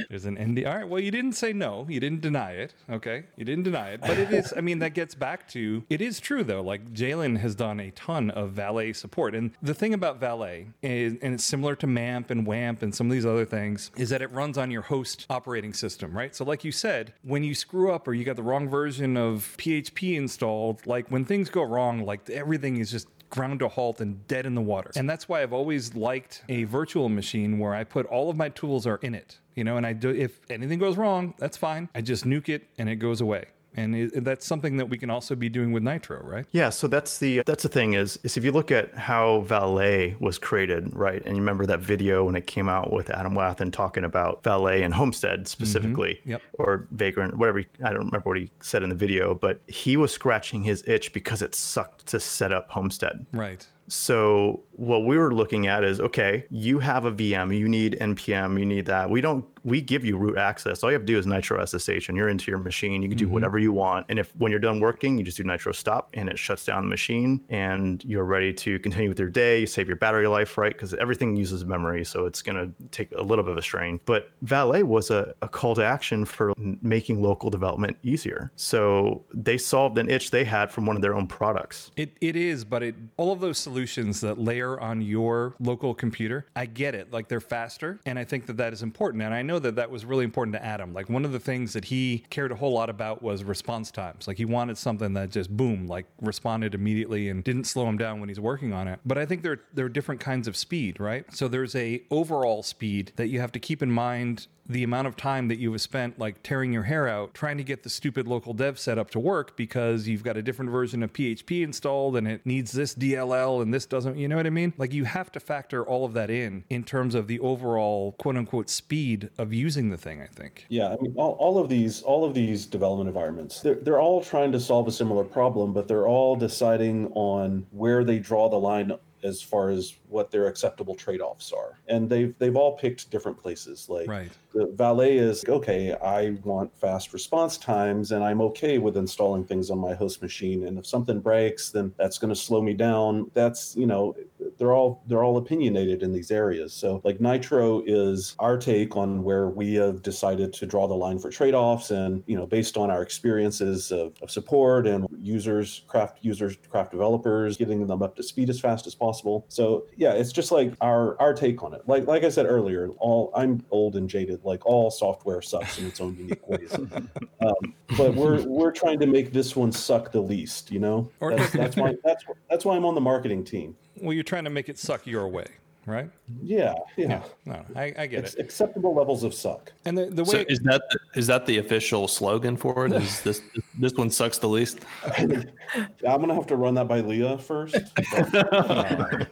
There's an N D A. All right. Well, you didn't say no. You didn't deny it. Okay. You didn't deny it. But it is, I mean, that gets back to, it is true though. Like Jalen has done a ton of Valet support. And the thing about Valet is, and it's similar to MAMP and WAMP and some of these other things, is that it runs on your host operating system, right? So like you said, when you screw up or you got the wrong version of P H P installed, like when things go wrong, like everything is just ground to halt and dead in the water. And that's why I've always liked a virtual machine where I put all of my tools are in it, you know, and I do, if anything goes wrong, that's fine. I just nuke it and it goes away. And it, that's something that we can also be doing with Nitro, right? Yeah. So that's the that's the thing is, is if you look at how Valet was created, right? And you remember that video when it came out with Adam Wathen talking about Valet and Homestead specifically, mm-hmm. yep. or Vagrant, whatever. He, I don't remember what he said in the video, but he was scratching his itch because it sucked to set up Homestead. Right. So what we were looking at is, okay, you have a V M, you need N P M, you need that. We don't, we give you root access. All you have to do is Nitro S S H and you're into your machine. You can do mm-hmm. whatever you want. And if, when you're done working, you just do Nitro stop and it shuts down the machine and you're ready to continue with your day. You save your battery life, right? Because everything uses memory. So it's going to take a little bit of a strain. But Valet was a, a call to action for making local development easier. So they solved an itch they had from one of their own products. It It is, but it all of those solutions solutions that layer on your local computer. I get it. Like they're faster. And I think that that is important. And I know know that that was really important to Adam. Like, one of the things that he cared a whole lot about was response times. Like, he wanted something that just, boom, like responded immediately and didn't slow him down when he's working on it. But I think there, there are different kinds of speed, right? So there's a overall speed that you have to keep in mind. The amount of time that you've spent like tearing your hair out trying to get the stupid local dev setup to work because you've got a different version of P H P installed and it needs this D L L and this doesn't, you know what I mean? Like, you have to factor all of that in, in terms of the overall quote unquote speed of using the thing, I think. Yeah, I mean, all, all of these, all of these development environments, they're, they're all trying to solve a similar problem, but they're all deciding on where they draw the line as far as what their acceptable trade-offs are. And they've they've all picked different places. Like, right. The Valet is, okay, I want fast response times and I'm okay with installing things on my host machine. And if something breaks, then that's going to slow me down. That's, you know, they're all they're all opinionated in these areas. So like Nitro is our take on where we have decided to draw the line for trade-offs, and, you know, based on our experiences of, of support and users, craft users, craft developers, getting them up to speed as fast as possible. Possible. So yeah, it's just like our our take on it. Like like I said earlier, all I'm old and jaded. Like, all software sucks in its own unique ways. Um, but we're we're trying to make this one suck the least. You know, that's, that's why that's that's why I'm on the marketing team. Well, you're trying to make it suck your way, right? Yeah, yeah. No, no, I, I get it's it. Acceptable levels of suck. And the, the way so it, is that the, is that the official slogan for it? Is this this one sucks the least? I'm gonna have to run that by Leah first.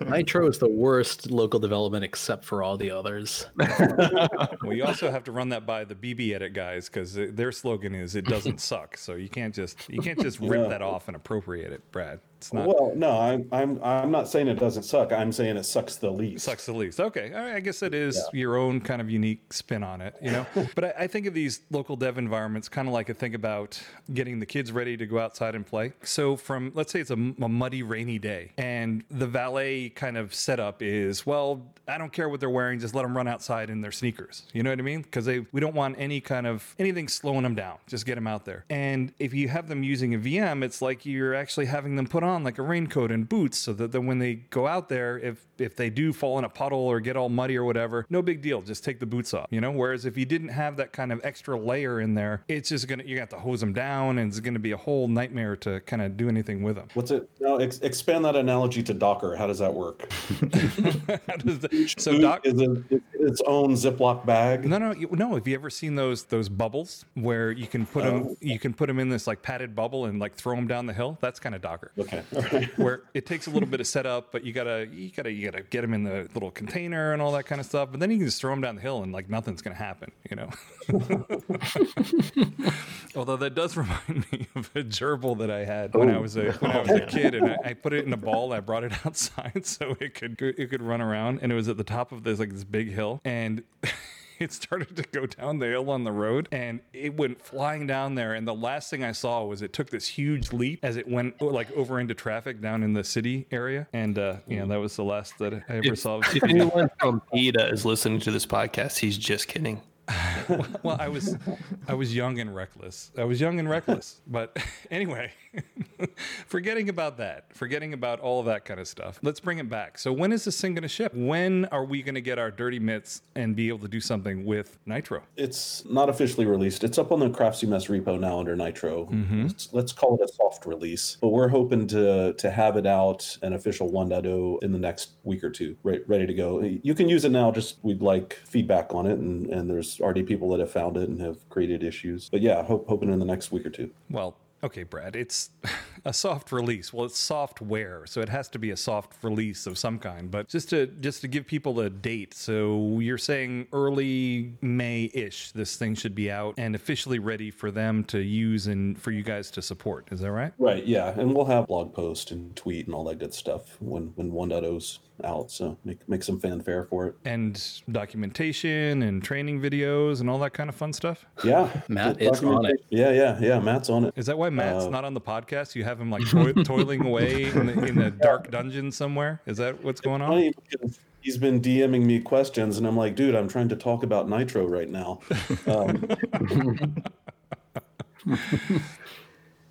Nitro is the worst local development except for all the others. Well, you also have to run that by the B B Edit guys, because their slogan is "it doesn't suck," so you can't just you can't just rip yeah. that off and appropriate it, Brad. It's not... Well, no, I'm I'm I'm not saying it doesn't suck. I'm saying it sucks the least. Sucks the least. Okay. All right. I guess it is yeah. your own kind of unique spin on it, you know? But I, I think of these local dev environments kind of like I think about getting the kids ready to go outside and play. So from, let's say it's a, a muddy, rainy day, and the Valet kind of setup is, well, I don't care what they're wearing. Just let them run outside in their sneakers. You know what I mean? Because they we don't want any kind of anything slowing them down. Just get them out there. And if you have them using a V M, it's like you're actually having them put on like a raincoat and boots so that then when they go out there, if if they do fall in a puddle or get all muddy or whatever, no big deal. Just take the boots off, you know? Whereas if you didn't have that kind of extra layer in there, it's just going to, you got to hose them down and it's going to be a whole nightmare to kind of do anything with them. What's it? No, ex- expand that analogy to Docker. How does that work? How does that, so Docker is a, it's its own Ziploc bag. No, no, no. Have you ever seen those, those bubbles where you can put oh. them, you can put them in this like padded bubble and like throw them down the hill? That's kind of Docker. Okay. Right. Where it takes a little bit of setup, but you gotta, you gotta, you gotta get them in the little container and all that kind of stuff, but then you can just throw them down the hill and like nothing's going to happen, you know? Although that does remind me of a gerbil that I had oh. when I was a when I was a kid, and I, I put it in a ball. I brought it outside so it could it could run around, and it was at the top of this like this big hill, and it started to go down the hill on the road, and it went flying down there. And the last thing I saw was it took this huge leap as it went like over into traffic down in the city area. And uh, you know, that was the last that I ever if, saw. If anyone from PETA is listening to this podcast, he's just kidding. Well, I was, I was young and reckless. I was young and reckless. But anyway, forgetting about that, forgetting about all of that kind of stuff. Let's bring it back. So when is this thing going to ship? When are we going to get our dirty mitts and be able to do something with Nitro? It's not officially released. It's up on the Craft C M S repo now under Nitro. Mm-hmm. Let's, let's call it a soft release. But we're hoping to to have it out an official one point oh in the next week or two, re- ready to go. You can use it now. Just we'd like feedback on it, and, and there's already people that have found it and have created issues. But yeah, hope, hoping in the next week or two. Well, okay, Brad, it's a soft release. Well, it's software, so it has to be a soft release of some kind. But just to just to give people a date, so you're saying early May-ish, this thing should be out and officially ready for them to use and for you guys to support. Is that right? Right, yeah. And we'll have blog post and tweet and all that good stuff when, when one point oh's out, so make make some fanfare for it, and documentation and training videos and all that kind of fun stuff. Yeah, Matt is on it. Yeah, yeah, yeah. Matt's on it. Is that why Matt's uh, not on the podcast? You have him like to- toiling away in the, in the dark dungeon somewhere. Is that what's going on? He's been DMing me questions, and I'm like, dude, I'm trying to talk about Nitro right now. Um,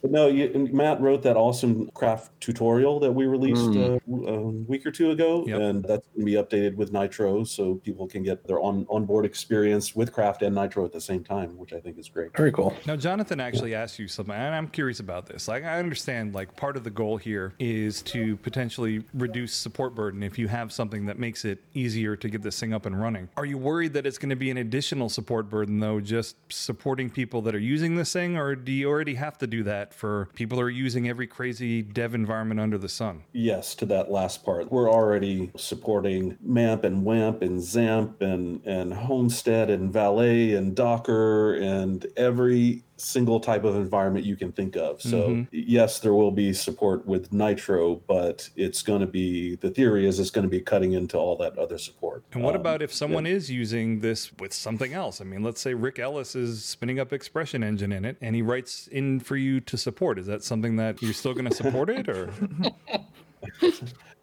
But no, you, and Matt wrote that awesome Craft tutorial that we released mm. uh, a week or two ago, yep. and that's going to be updated with Nitro, so people can get their on onboard experience with Craft and Nitro at the same time, which I think is great. Very cool. Now, Jonathan actually yeah. asked you something, and I'm curious about this. Like, I understand, like, part of the goal here is to potentially reduce support burden if you have something that makes it easier to get this thing up and running. Are you worried that it's going to be an additional support burden, though, just supporting people that are using this thing, or do you already have to do that for people who are using every crazy dev environment under the sun? Yes, to that last part. We're already supporting MAMP and WAMP and ZAMP and, and Homestead and Valet and Docker and every single type of environment you can think of. So mm-hmm. yes, there will be support with Nitro, but it's going to be, the theory is it's going to be cutting into all that other support. And what um, about if someone yeah. is using this with something else? I mean, let's say Rick Ellis is spinning up Expression Engine in it and he writes in for you to support. Is that something that you're still going to support it, or?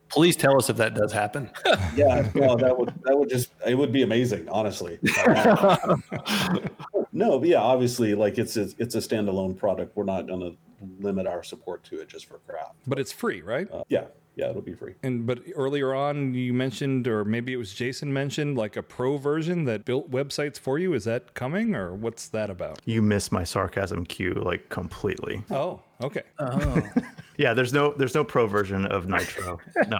Please tell us if that does happen. Yeah, no, that would that would just, it would be amazing, honestly. No, but yeah, obviously, like it's a, it's a standalone product. We're not going to limit our support to it just for Craft. But it's free, right? Uh, yeah. Yeah, it'll be free. And but earlier on, you mentioned, or maybe it was Jason mentioned, like a pro version that built websites for you. Is that coming, or what's that about? You missed my sarcasm cue like completely. Oh, okay. Oh. Yeah, there's no there's no pro version of Nitro. No.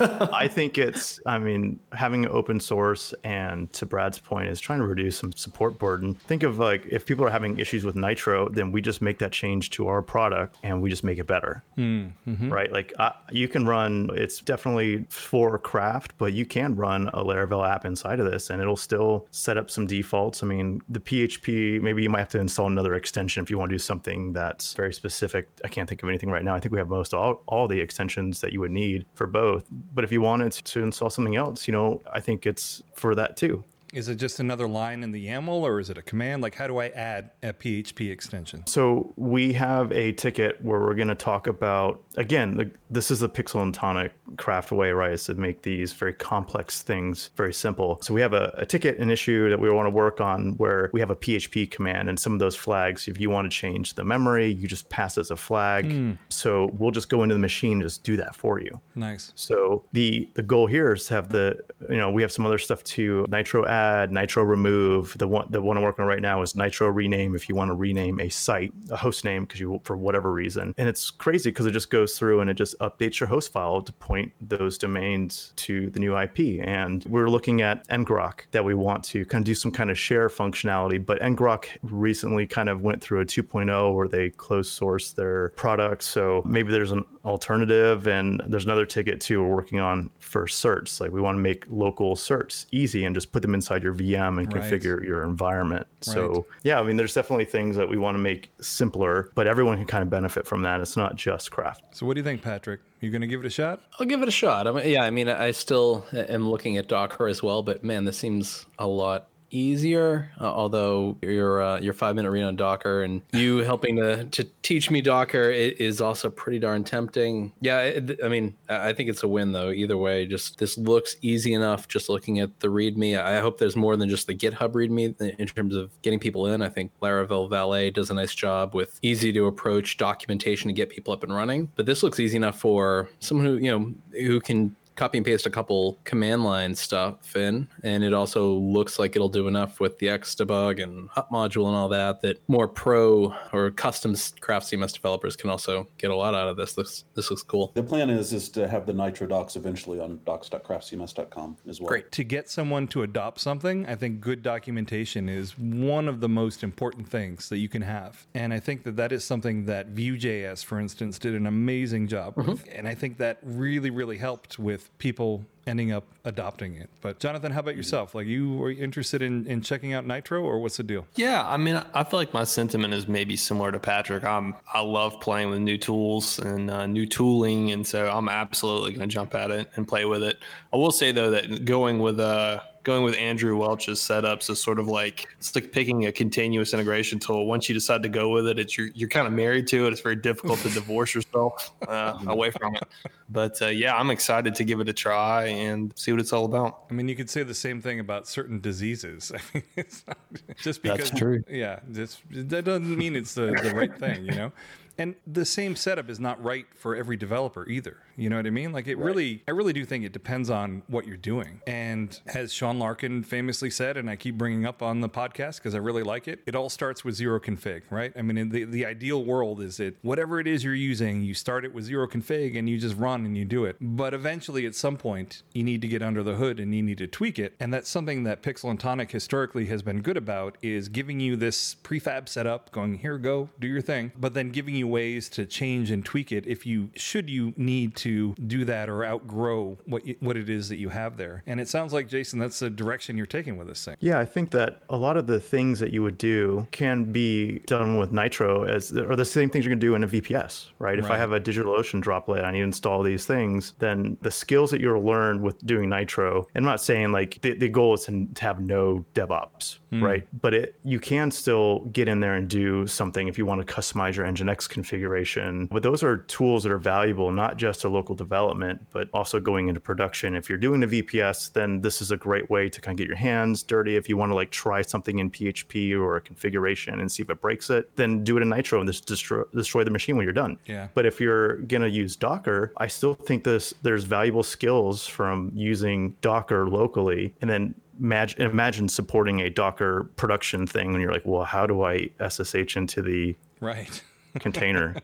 I think it's, I mean, having open source and to Brad's point is trying to reduce some support burden. Think of like if people are having issues with Nitro, then we just make that change to our product and we just make it better. Mm-hmm. Right? Like I, you can run, it's definitely for Craft, but you can run a Laravel app inside of this and it'll still set up some defaults. I mean, the P H P, maybe you might have to install another extension if you want to do something that's very specific. I can't think of anything right now. I think we have most all, all the extensions that you would need for both. But if you wanted to install something else, you know, I think it's for that too. Is it just another line in the YAML, or is it a command? Like, how do I add a P H P extension? So we have a ticket where we're going to talk about, again, the, this is the Pixel and Tonic Craft way, right? Is to make these very complex things very simple. So we have a, a ticket, an issue that we want to work on where we have a P H P command and some of those flags. If you want to change the memory, you just pass as a flag. Mm. So we'll just go into the machine and just do that for you. Nice. So the, the goal here is to have the, you know, we have some other stuff too. Nitro add. Add, Nitro remove. The one the one I'm working on right now is Nitro rename if you want to rename a site, a host name, because you for whatever reason. And it's crazy because it just goes through and it just updates your host file to point those domains to the new I P. And we're looking at Ngrok that we want to kind of do some kind of share functionality. But Ngrok recently kind of went through a two point oh where they closed source their products. So maybe there's an alternative. And there's another ticket too we're working on for search. Like we want to make local search easy and just put them inside your V M and right. configure your environment. Right. So yeah, I mean, there's definitely things that we want to make simpler, but everyone can kind of benefit from that. It's not just Craft. So what do you think, Patrick? You going to give it a shot? I'll give it a shot. I mean, yeah, I mean, I still am looking at Docker as well, but man, this seems a lot easier. Uh, although your uh, your five minute read on Docker and you helping to to teach me Docker is also pretty darn tempting. Yeah, it, I mean, I think it's a win though. Either way, just this looks easy enough. Just looking at the README, I hope there's more than just the GitHub README in terms of getting people in. I think Laravel Valet does a nice job with easy to approach documentation to get people up and running. But this looks easy enough for someone who you know who can copy and paste a couple command line stuff in, and it also looks like it'll do enough with the Xdebug and hub module and all that that more pro or custom Craft C M S developers can also get a lot out of this. This this looks cool. The plan is is to have the Nitro docs eventually on docs dot craft c m s dot com as well. Great. To get someone to adopt something, I think good documentation is one of the most important things that you can have, and I think that that is something that Vue.js, for instance, did an amazing job mm-hmm. with, and I think that really really helped with people ending up adopting it. But Jonathan, how about yourself? Like, you were interested in, in checking out Nitro, or what's the deal? Yeah, I mean, I feel like my sentiment is maybe similar to Patrick. I'm I love playing with new tools and uh, new tooling, and so I'm absolutely going to jump at it and play with it. I will say though that going with uh going with Andrew Welch's setups is sort of like it's like picking a continuous integration tool. Once you decide to go with it, it's you're, you're kind of married to it. It's very difficult to divorce yourself uh, away from it. But uh, yeah, I'm excited to give it a try and see what it's all about. I mean, you could say the same thing about certain diseases. I mean, it's not just because, that's true. Yeah, just, that doesn't mean it's the, the right thing, you know? And the same setup is not right for every developer either. You know what I mean? Like it right. really, I really do think it depends on what you're doing. And as Sean Larkin famously said, and I keep bringing up on the podcast because I really like it, it all starts with zero config, right? I mean, in the, the ideal world is that whatever it is you're using, you start it with zero config and you just run and you do it. But eventually at some point, you need to get under the hood and you need to tweak it. And that's something that Pixel and Tonic historically has been good about, is giving you this prefab setup, going here, go, do your thing, but then giving you ways to change and tweak it if you should you need to do that or outgrow what you, what it is that you have there. And it sounds like, Jason, that's the direction you're taking with this thing. Yeah, I think that a lot of the things that you would do can be done with Nitro as or the same things you're going to do in a V P S, right? right? If I have a Digital Ocean droplet and I need to install these things, then the skills that you'll learn with doing Nitro, and I'm not saying like the, the goal is to have no DevOps, mm. right? But it you can still get in there and do something if you want to customize your Nginx configuration. But those are tools that are valuable, not just to local development, but also going into production. If you're doing a V P S, then this is a great way to kind of get your hands dirty. If you want to like try something in P H P or a configuration and see if it breaks it, then do it in Nitro and just destroy, destroy the machine when you're done. Yeah. But if you're going to use Docker, I still think this there's valuable skills from using Docker locally and then Imagine, imagine supporting a Docker production thing when you're like, well, how do I S S H into the right container?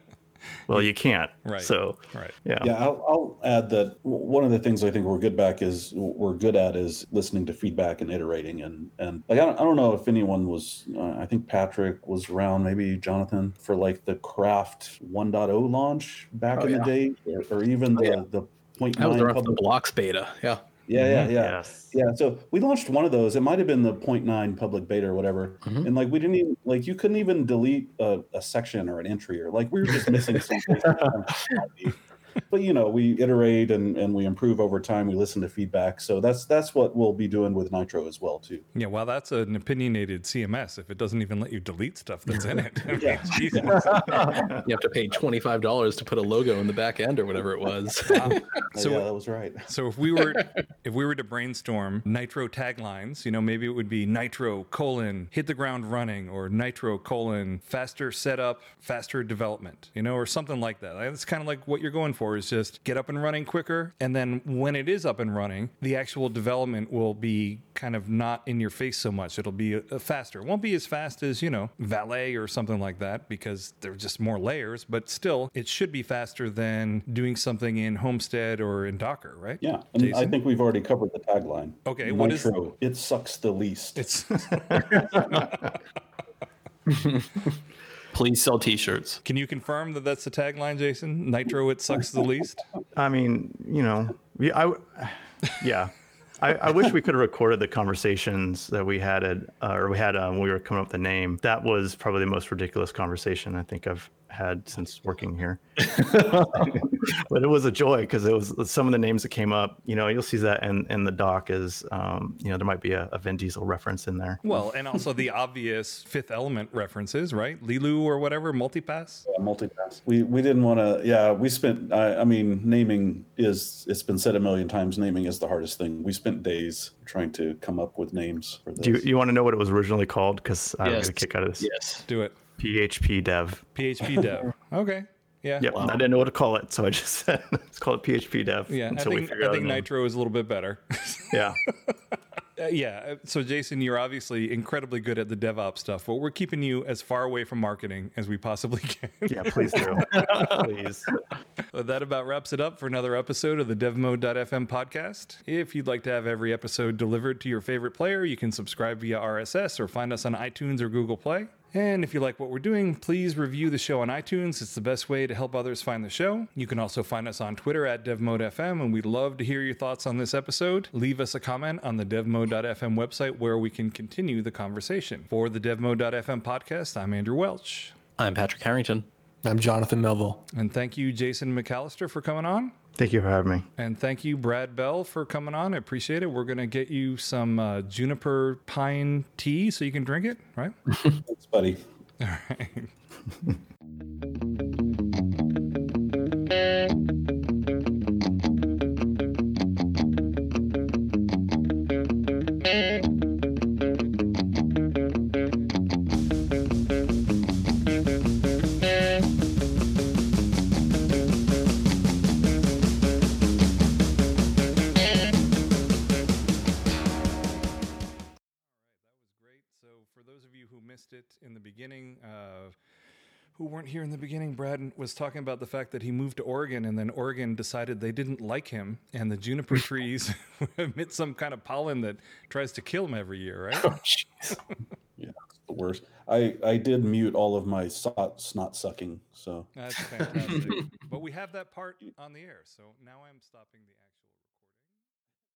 Well, you can't. Right. So, right. yeah. Yeah, I'll, I'll add that one of the things I think we're good back is we're good at is listening to feedback and iterating. And, and like, I don't, I don't know if anyone was, uh, I think Patrick was around, maybe Jonathan, for like the Craft one point oh launch back oh, in yeah. the day, or, or even the, oh, yeah. the point nine. That was the, public- the blocks beta. Yeah. Yeah, yeah, yeah. Yes. Yeah. So we launched one of those. It might have been the point nine public beta or whatever. Mm-hmm. And like, we didn't even, like, you couldn't even delete a, a section or an entry, or like, we were just missing something. But, you know, we iterate and, and we improve over time. We listen to feedback. So that's that's what we'll be doing with Nitro as well, too. Yeah, well, that's an opinionated C M S if it doesn't even let you delete stuff that's in it. I mean, yeah. Jesus. You have to pay twenty-five dollars to put a logo in the back end or whatever it was. Wow. So, yeah, that was right. So if we were if we were to brainstorm Nitro taglines, you know, maybe it would be Nitro colon hit the ground running, or Nitro colon faster setup, faster development, you know, or something like that. That's kind of like what you're going for. Is just get up and running quicker. And then when it is up and running, the actual development will be kind of not in your face so much. It'll be a, a faster. It won't be as fast as, you know, Valet or something like that, because there's just more layers, but still it should be faster than doing something in Homestead or in Docker, right? Yeah. I mean, I think we've already covered the tagline. Okay. Nitro, what is it? It sucks the least. It's please sell t-shirts. Can you confirm that that's the tagline, Jason? Nitro, it sucks the least? I mean, you know, I, yeah. I, I wish we could have recorded the conversations that we had, at, uh, or we had um, when we were coming up with the name. That was probably the most ridiculous conversation I think I've had since working here. But it was a joy, because it was some of the names that came up, you know, you'll see that in, in the doc is, um, you know, there might be a, a Vin Diesel reference in there. Well, and also the obvious Fifth Element references, right? Lilu or whatever, Multipass? Yeah, Multipass. We we didn't want to, yeah, we spent, I, I mean, naming is, it's been said a million times, naming is the hardest thing. We spent days trying to come up with names for this. Do you, you want to know what it was originally called? Because I'm yes. going to kick out of this. Yes, do it. P H P Dev. P H P Dev. Okay. Yeah. Yep. Wow. I didn't know what to call it, so I just said let's call it P H P Dev. Yeah. Until I think, we figure I out think Nitro is a little bit better. Yeah. Uh, yeah. So, Jason, you're obviously incredibly good at the DevOps stuff, but we're keeping you as far away from marketing as we possibly can. Yeah, please do. Please. Well, that about wraps it up for another episode of the DevMode dot f m podcast. If you'd like to have every episode delivered to your favorite player, you can subscribe via R S S or find us on iTunes or Google Play. And if you like what we're doing, please review the show on iTunes. It's the best way to help others find the show. You can also find us on Twitter at DevMode dot f m, and we'd love to hear your thoughts on this episode. Leave us a comment on the DevMode dot f m website where we can continue the conversation. For the DevMode dot f m podcast, I'm Andrew Welch. I'm Patrick Harrington. I'm Jonathan Melvo. And thank you, Jason McCallister, for coming on. Thank you for having me. And thank you, Brad Bell, for coming on. I appreciate it. We're going to get you some uh, juniper pine tea so you can drink it, right? Thanks, buddy. All right. for those of you who missed it in the beginning, uh, who weren't here in the beginning, Brad was talking about the fact that he moved to Oregon, and then Oregon decided they didn't like him, and the juniper trees emit some kind of pollen that tries to kill him every year, right? Oh, jeez. Yeah, it's the worst. I, I did mute all of my snot, snot sucking, so. That's fantastic. But we have that part on the air, so now I'm stopping the action.